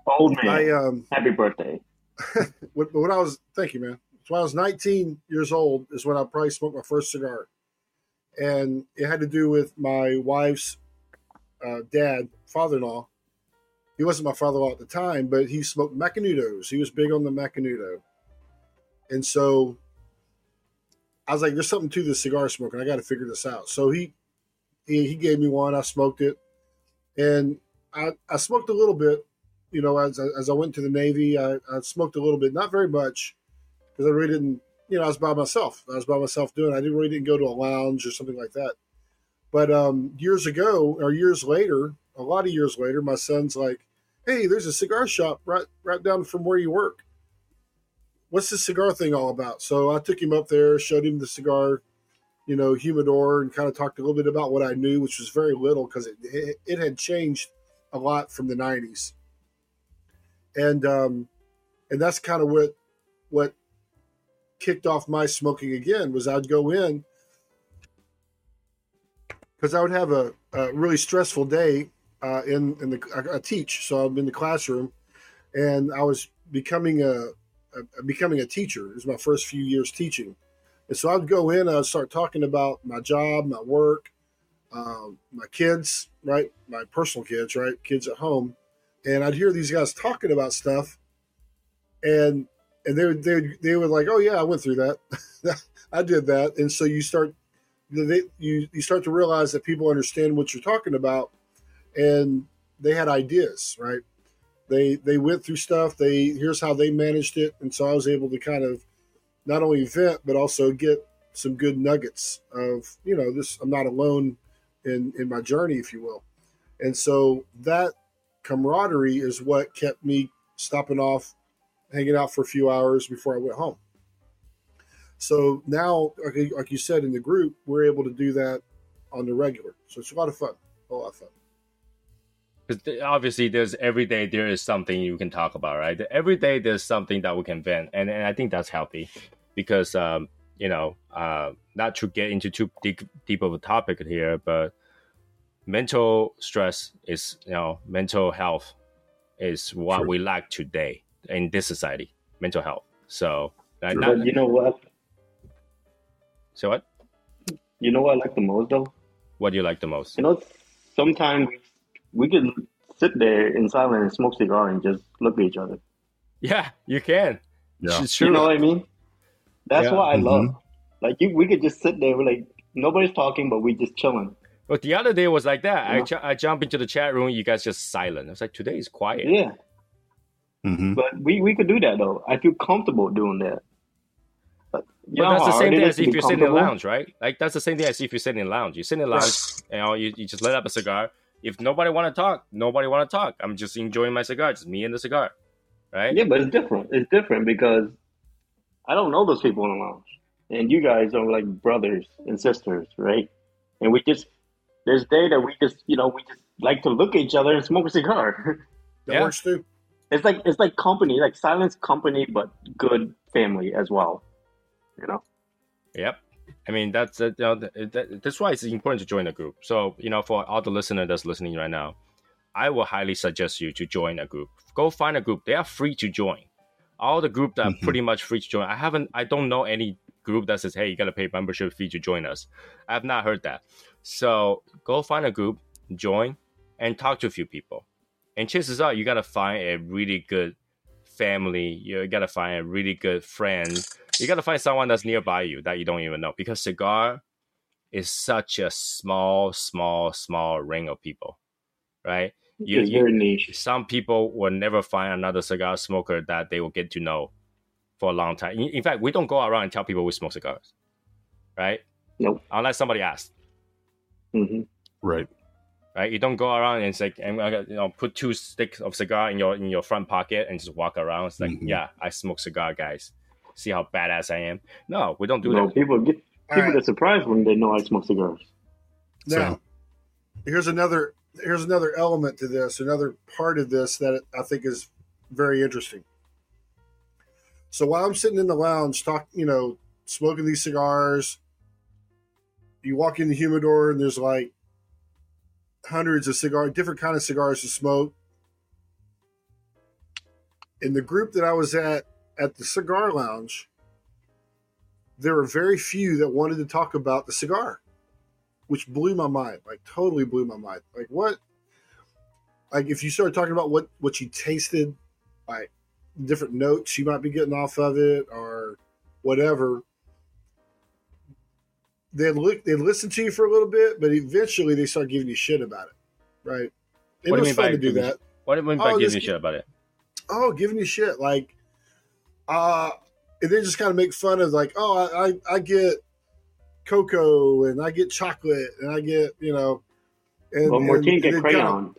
Old man, happy birthday. Thank you, man. When I was 19 years old is when I probably smoked my first cigar. And it had to do with my wife's dad, father-in-law. He wasn't my father-in-law at the time, but he smoked Macanudos. He was big on the Macanudo. And so I was like, there's something to this cigar smoking. I got to figure this out. So he gave me one. I smoked it. And I smoked a little bit, you know, as I went to the Navy, I smoked a little bit, not very much, because I really didn't, you know, I was by myself. I really didn't go to a lounge or something like that. But years later, my son's like, hey, there's a cigar shop right down from where you work. What's this cigar thing all about? So I took him up there, showed him the cigar, you know, humidor, and kind of talked a little bit about what I knew, which was very little because it had changed a lot from the 90s. And that's kind of what kicked off my smoking again, was I'd go in because I would have a really stressful day I teach. So I'm in the classroom, and I was becoming a teacher. It was my first few years teaching. And so I'd go in and I'd start talking about my job, my work, my kids, right? My personal kids, right? Kids at home. And I'd hear these guys talking about stuff, and they were like, "Oh yeah, I went through that, I did that." And so you start to realize that people understand what you're talking about, and they had ideas, right? They went through stuff. Here's how they managed it, and so I was able to kind of not only vent but also get some good nuggets of, you know, this. I'm not alone in my journey, if you will, and so that. Camaraderie is what kept me stopping off, hanging out for a few hours before I went home. So now, like you said, in the group, we're able to do that on the regular. So it's a lot of fun. Because obviously, every day there is something you can talk about, right? Every day there's something that we can vent, and I think that's healthy because you know, not to get into too deep of a topic here, but. Mental stress is, you know, mental health is what we lack today in this society, mental health. So, you know what? So what? You know what I like the most, though? What do you like the most? You know, sometimes we can sit there in silence and smoke cigar and just look at each other. Yeah, you can. Yeah. It's true. You know what I mean? That's what I love. Mm-hmm. Like, we could just sit there. We're like, nobody's talking, but we just chilling. But the other day was like that. Yeah. I jump into the chat room. You guys just silent. I was like, today is quiet. Yeah. Mm-hmm. But we could do that, though. I feel comfortable doing that. But that's the same thing as if you're sitting in a lounge, right? Like, that's the same thing as if you're sitting in a lounge. You sit in a lounge, you know, you just light up a cigar. If nobody want to talk, nobody want to talk. I'm just enjoying my cigar. Just me and the cigar, right? Yeah, but it's different. It's different because I don't know those people in a lounge. And you guys are like brothers and sisters, right? And we just... There's day that we just like to look at each other and smoke a cigar. That works too. It's like company, like silence company, but good family as well. you know? Yep. I mean, that's why it's important to join a group. So, you know, for all the listeners that's listening right now, I will highly suggest you to join a group. Go find a group. They are free to join. All the group that are pretty much free to join. I don't know any group that says, hey, you got to pay membership fee to join us. I have not heard that. So go find a group, join, and talk to a few people. And chances are you got to find a really good family. You got to find a really good friend. You got to find someone that's nearby you that you don't even know. Because cigar is such a small ring of people, right? It's very niche. Some people will never find another cigar smoker that they will get to know for a long time. In fact, we don't go around and tell people we smoke cigars, right? Nope. Unless somebody asks. Mm-hmm. Right. You don't go around and say, put two sticks of cigar in your front pocket and just walk around. It's like, yeah, I smoke cigar, guys. See how badass I am. No, we don't do that. People get surprised when they know I smoke cigars. Now, here's another element to this, another part of this that I think is very interesting. So while I'm sitting in the lounge, smoking these cigars, you walk in the humidor and there's like hundreds of cigars, different kind of cigars to smoke. In the group that I was at the cigar lounge, there were very few that wanted to talk about the cigar, which blew my mind, totally blew my mind. If you start talking about what you tasted, different notes you might be getting off of it or whatever, they listen to you for a little bit, but eventually they start giving you shit about it, right? What do you mean by that? What do you mean by giving you shit about it? Oh, giving you shit, and they just kind of make fun of I get cocoa and I get chocolate and I get get crayon,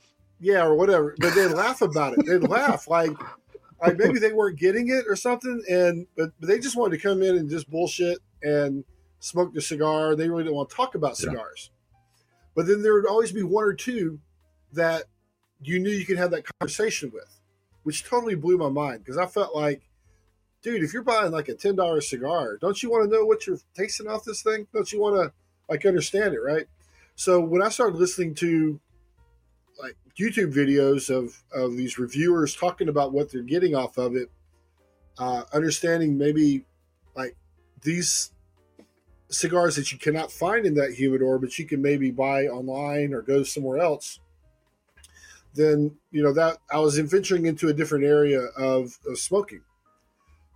or whatever. But they laugh about it. They laugh like maybe they weren't getting it or something. And but they just wanted to come in and just bullshit and smoke the cigar. They really didn't want to talk about cigars. But then there would always be one or two that you knew you could have that conversation with, which totally blew my mind because I felt like, dude, if you're buying a $10 cigar, don't you want to know what you're tasting off this thing? Don't you want to understand it, right? So when I started listening to YouTube videos of these reviewers talking about what they're getting off of it, understanding maybe these cigars that you cannot find in that humidor, but you can maybe buy online or go somewhere else, then that I was venturing into a different area of smoking.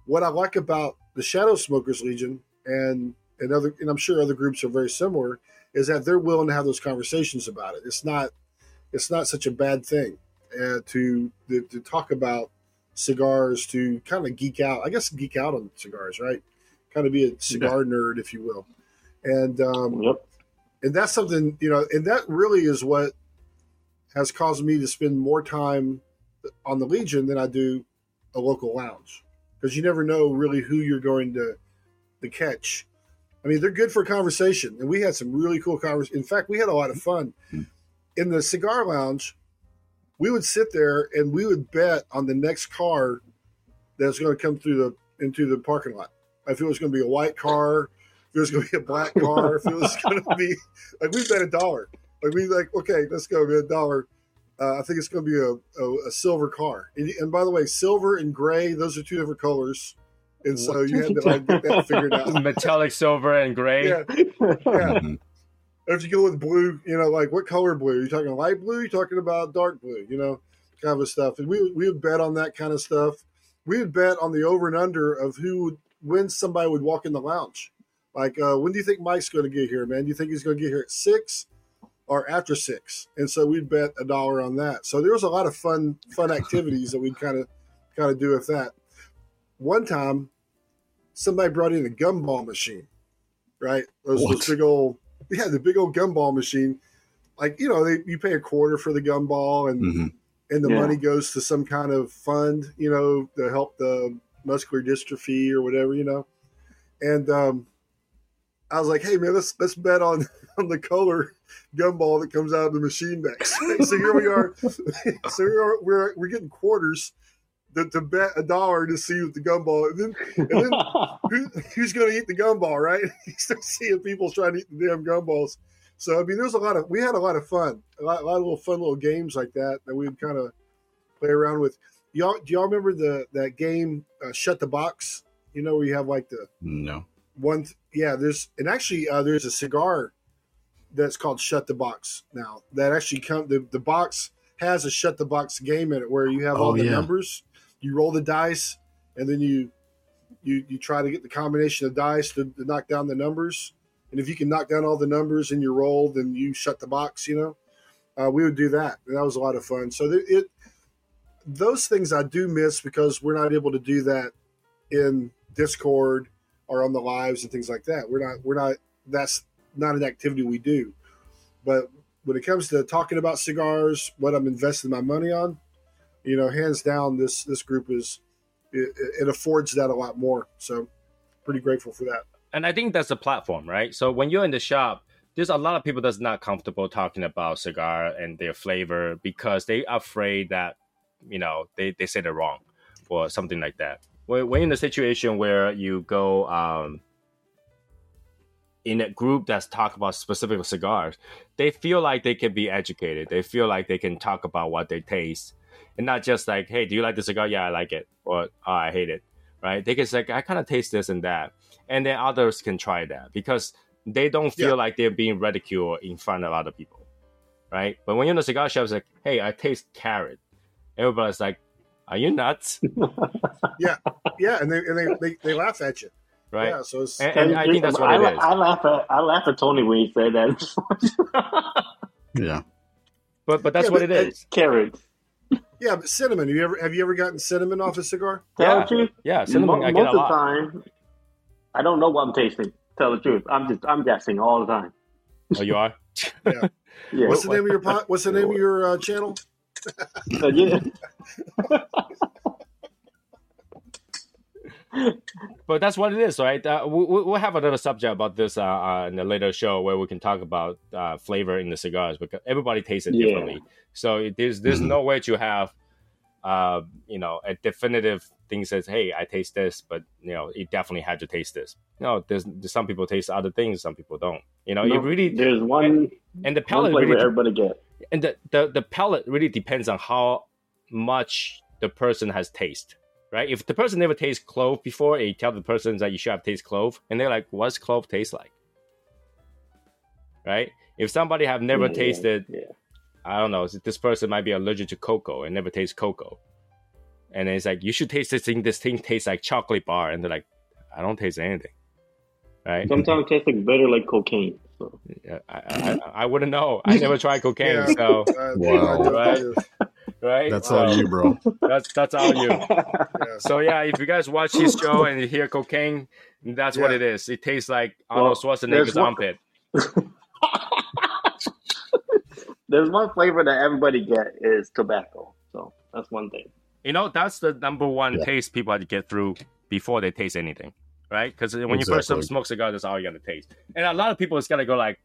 What I like about the Shadow Smokers Legion and I'm sure other groups are very similar, is that they're willing to have those conversations about it. It's not such a bad thing to talk about cigars, to kind of geek out. I guess geek out on cigars, right? Kind of be a cigar nerd, if you will. And and that's something and that really is what has caused me to spend more time on the Legion than I do a local lounge. Because you never know really who you're going to catch. I mean, they're good for conversation. And we had some really cool conversation. In fact, we had a lot of fun. In the cigar lounge, we would sit there and we would bet on the next car that's going to come into the parking lot. If it was going to be a white car, if it was going to be a black car, if it was going to be – we bet $1. Okay, let's go. We bet $1. I think it's going to be a silver car. And by the way, silver and gray, those are two different colors. And so you had to get that figured out. Metallic silver and gray. Yeah. If you go with blue, what color blue? Are you talking light blue? Are you talking about dark blue? Kind of stuff. And we would bet on that kind of stuff. We would bet on the over and under of when somebody would walk in the lounge. When do you think Mike's going to get here, man? Do you think he's going to get here at 6? Or after 6, and so we'd bet $1 on that. So there was a lot of fun activities that we'd kind of do with that. One time, somebody brought in a gumball machine, right? The big old gumball machine. You pay $0.25 for the gumball, and and the money goes to some kind of fund, to help the muscular dystrophy or whatever, And I was like, hey man, let's bet on the color gumball that comes out of the machine next. So here we are. We're getting quarters to bet $1 to see the gumball, and then who's going to eat the gumball, right? You start seeing people trying to eat the damn gumballs. So I mean, there's we had a lot of fun, a lot of little fun little games like that that we would kind of play around with. Do y'all remember that game Shut the Box? You know, where you have like the there's a cigar that's called Shut the Box now that actually the box has a Shut the Box game in it where you have numbers, you roll the dice, and then you try to get the combination of dice to knock down the numbers. And if you can knock down all the numbers in your roll, then you shut the box, you know. We would do that, and that was a lot of fun. So those things I do miss because we're not able to do that in Discord or on the lives and things like that. We're not. That's not an activity we do. But when it comes to talking about cigars, what I'm investing my money on, you know, hands down, this group it affords that a lot more. So pretty grateful for that. And I think that's the platform, right? So when you're in the shop, there's a lot of people that's not comfortable talking about cigar and their flavor because they are afraid that, you know, they said it wrong or something like that. We're in a situation where you go in a group that's talk about specific cigars. They feel like they can be educated. They feel like they can talk about what they taste and not just like, hey, do you like the cigar? Yeah, I like it. Or oh, I hate it. Right? They can say, I kind of taste this and that. And then others can try that because they don't feel like they're being ridiculed in front of other people, right? But when you're in a cigar shop, it's like, hey, I taste carrot. Everybody's like, are you nuts? Yeah, and they laugh at you, right? Yeah, so it's, and I think that's what it is. I laugh at Tony when you say that. Yeah, but that's what it is. Carrot. Yeah, but cinnamon. Have you ever gotten cinnamon off a cigar? Yeah, cinnamon. I get a lot. Most of the time, I don't know what I'm tasting. Tell the truth, I'm guessing all the time. Oh, you are? Yeah. Yeah. What's the name of your pot? What's the name of your channel? But that's what it is, right? We'll have another subject about this in a later show where we can talk about flavor in the cigars because everybody tastes it differently. So there's no way to have a definitive thing says, hey, I taste this, but you know, it definitely had to taste this. No, there's some people taste other things, some people don't. You know, it really there's one and the palate really everybody get. And the palate really depends on how much the person has taste. Right? If the person never tastes clove before, you tell the person that you should have taste clove, and they're like, what's clove taste like? Right? If somebody have never tasted I don't know, this person might be allergic to cocoa and never tastes cocoa. And then it's like, you should taste this thing. This thing tastes like chocolate bar. And they're like, I don't taste anything. Right? Sometimes it tastes like bitter like cocaine. So. I wouldn't know. I never tried cocaine. Yeah. So wow. Right? That's all you, bro. That's all you. Yeah. So yeah, if you guys watch his show and you hear cocaine, that's what it is. It tastes like Arnold Schwarzenegger's armpit. There's one flavor that everybody get is tobacco. So that's one thing. You know, that's the number one taste people have to get through before they taste anything, right? Because when you first smoke cigar, that's all you're going to taste. And a lot of people is going to go like,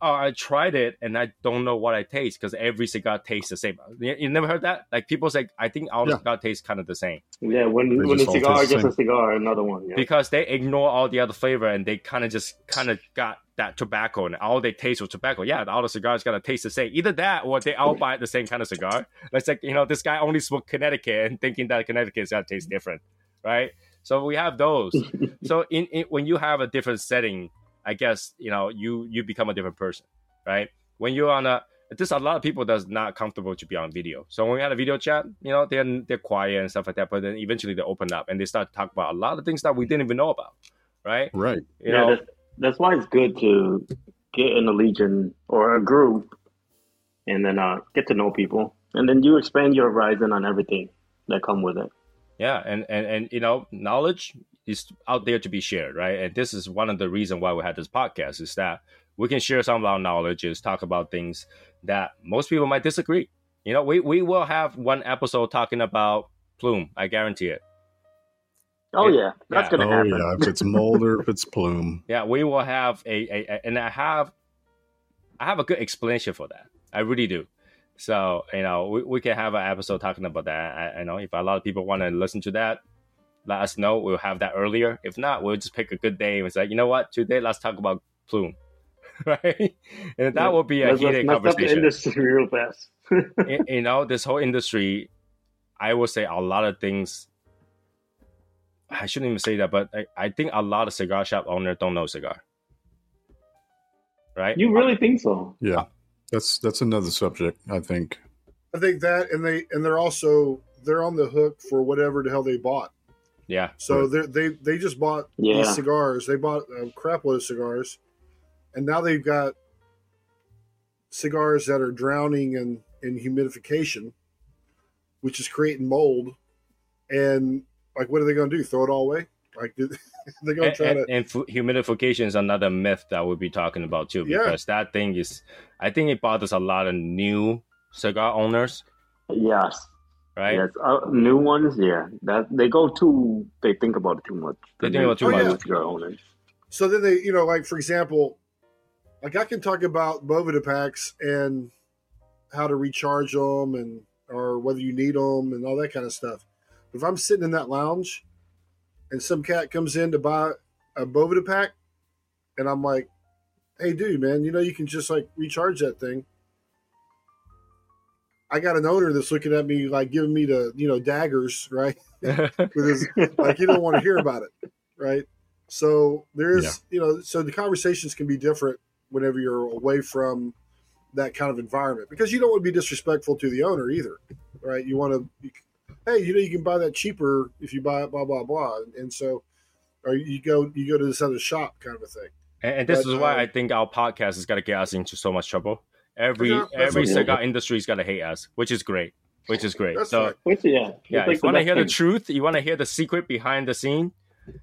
oh, I tried it and I don't know what I taste because every cigar tastes the same. You never heard that? Like people say, I think all cigar tastes kind of the same. Yeah, when a cigar gets a cigar, another one. Yeah. Because they ignore all the other flavor and they kind of got that tobacco and all they taste was tobacco. Yeah, all the cigars got to taste the same. Either that or they all buy the same kind of cigar. It's like, you know, this guy only smoked Connecticut and thinking that Connecticut is going to taste different, right? So we have those. So in when you have a different setting, I guess, you know, you become a different person, right? When you're on there's a lot of people that's not comfortable to be on video. So when we had a video chat, you know, they're quiet and stuff like that, but then eventually they open up and they start to talk about a lot of things that we didn't even know about, right? Right. You know? That's why it's good to get in a legion or a group and then get to know people. And then you expand your horizon on everything that come with it. Yeah, and you know, knowledge is out there to be shared, right? And this is one of the reasons why we had this podcast is that we can share some of our knowledge, talk about things that most people might disagree. You know, we will have one episode talking about plume. I guarantee it. Oh, yeah. That's going to happen. Oh, yeah. If it's mold or if it's plume. Yeah, we will have and I have a good explanation for that. I really do. So, you know, we can have an episode talking about that. I know if a lot of people want to listen to that, let us know. We'll have that earlier. If not, we'll just pick a good day and say, you know what, today let's talk about plume. Right? And that will be a heated conversation. Mess up the industry real fast. You know, this whole industry, I will say a lot of things. I shouldn't even say that, but I think a lot of cigar shop owners don't know cigar. Right? You really think so? Yeah. That's another subject, I think. I think that, and they're also they're on the hook for whatever the hell they bought. Yeah. So they just bought these cigars. They bought a crap load of cigars, and now they've got cigars that are drowning in humidification, which is creating mold. And like, what are they going to do? Throw it all away? Like, they're going to try to. And humidification is another myth that we'll be talking about too, because that thing is, I think it bothers a lot of new cigar owners. Yes. Right? Yes. New ones, yeah. That they go too, they think about it too much. They think about too much with cigar owners. So then they, you know, like, for example, like I can talk about Boveda packs and how to recharge them and, or whether you need them and all that kind of stuff. If I'm sitting in that lounge and some cat comes in to buy a Boveda pack, and I'm like, hey, dude, man, you know, you can just, like, recharge that thing. I got an owner that's looking at me, like, giving me the, you know, daggers, right? With his, like, you don't want to hear about it, right? So there is, you know, so the conversations can be different whenever you're away from that kind of environment, because you don't want to be disrespectful to the owner either, right? You want to... hey, you know, you can buy that cheaper if you buy it, blah, blah, blah. And so, or you go to this other shop kind of a thing. And this is why I think our podcast is going to get us into so much trouble. Every cigar industry is going to hate us, which is great. So, if you want to hear the truth, you want to hear the secret behind the scene,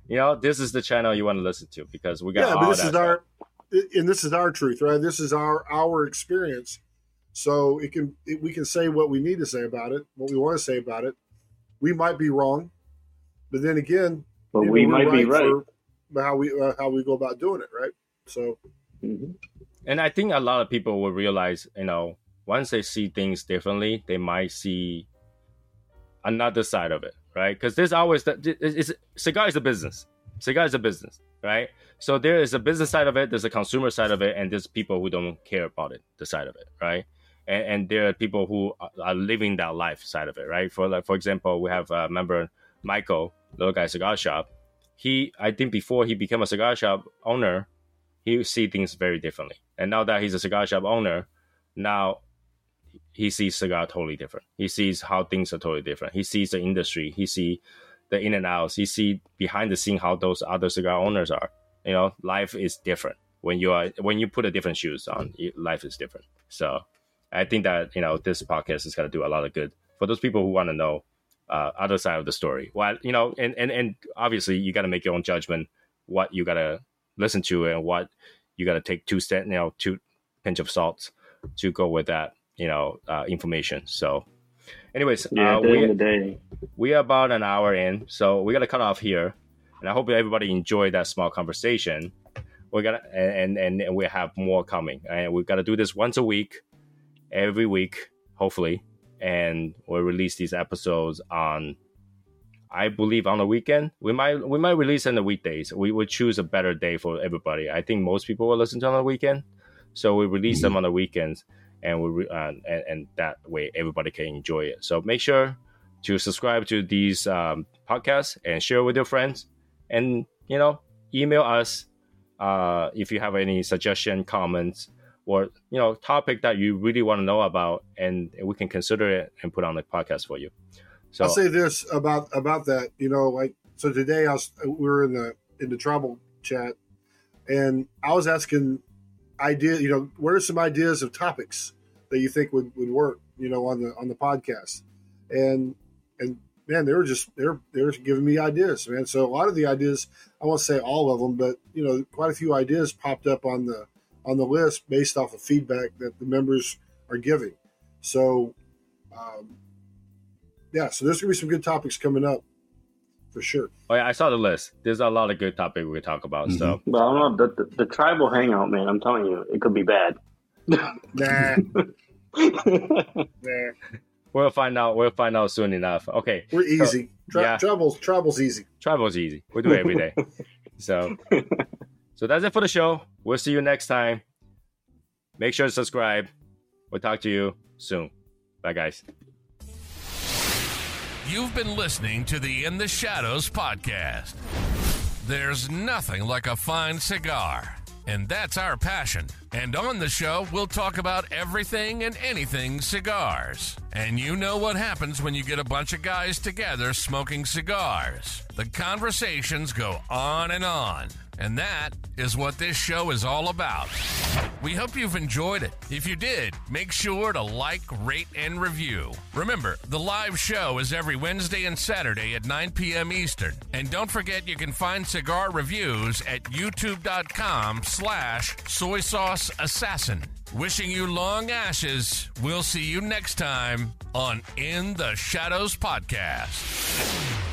you know, this is the channel you want to listen to, because we got all that. This is our truth, right? This is our experience. So we can say what we need to say about it, what we want to say about it. We might be wrong, but then again, we might be right for how we go about doing it, right? So, and I think a lot of people will realize, you know, once they see things differently, they might see another side of it, right? Because there's always cigar is a business. Cigar is a business, right? So there is a business side of it, there's a consumer side of it, and there's people who don't care about it, the side of it, right? And there are people who are living that life side of it, right? For example, we have a member, Michael, little guy cigar shop. I think before he became a cigar shop owner, he see things very differently. And now that he's a cigar shop owner, now he sees cigar totally different. He sees how things are totally different. He sees the industry. He sees the in and outs. He sees behind the scene how those other cigar owners are. You know, life is different when you put a different shoes on. Life is different. So I think that, you know, this podcast is going to do a lot of good for those people who want to know other side of the story. Well, you know, and obviously you got to make your own judgment, what you got to listen to and what you got to take two pinch of salt to go with that, you know, information. So anyways, we are about an hour in, so we got to cut off here. And I hope everybody enjoyed that small conversation. We're gonna and we have more coming. And we've got to do this once a week, every week, hopefully. And we'll release these episodes on, I believe, on the weekend. We might release on the weekdays. We would choose a better day for everybody. I think most people will listen to them on the weekend, so we release them on the weekends, and we that way everybody can enjoy it. So make sure to subscribe to these podcasts and share with your friends. And, you know, email us if you have any suggestion, comments, or, you know, topic that you really want to know about, and we can consider it and put on the podcast for you. So I'll say this about that, you know, like, so today we were in the tribal chat, and I was asking ideas, you know, what are some ideas of topics that you think would work, you know, on the podcast, and man, they were giving me ideas, man. So a lot of the ideas, I won't say all of them, but, you know, quite a few ideas popped up on the list based off of feedback that the members are giving. So, so there's gonna be some good topics coming up for sure. Oh yeah, I saw the list. There's a lot of good topic we could talk about. Mm-hmm. So, but I don't know, the tribal hangout, man. I'm telling you, it could be bad. Nah. There. We'll find out. We'll find out soon enough. Okay. We're easy. So, yeah. Travel's easy. Travel's easy. We do it every day. So that's it for the show. We'll see you next time. Make sure to subscribe. We'll talk to you soon. Bye, guys. You've been listening to the In the Shadows podcast. There's nothing like a fine cigar, and that's our passion. And on the show, we'll talk about everything and anything cigars. And you know what happens when you get a bunch of guys together smoking cigars. The conversations go on. And that is what this show is all about. We hope you've enjoyed it. If you did, make sure to like, rate, and review. Remember, the live show is every Wednesday and Saturday at 9 p.m. Eastern. And don't forget, you can find cigar reviews at youtube.com/Soy Sauce Assassin. Wishing you long ashes. We'll see you next time on In the Shadows Podcast.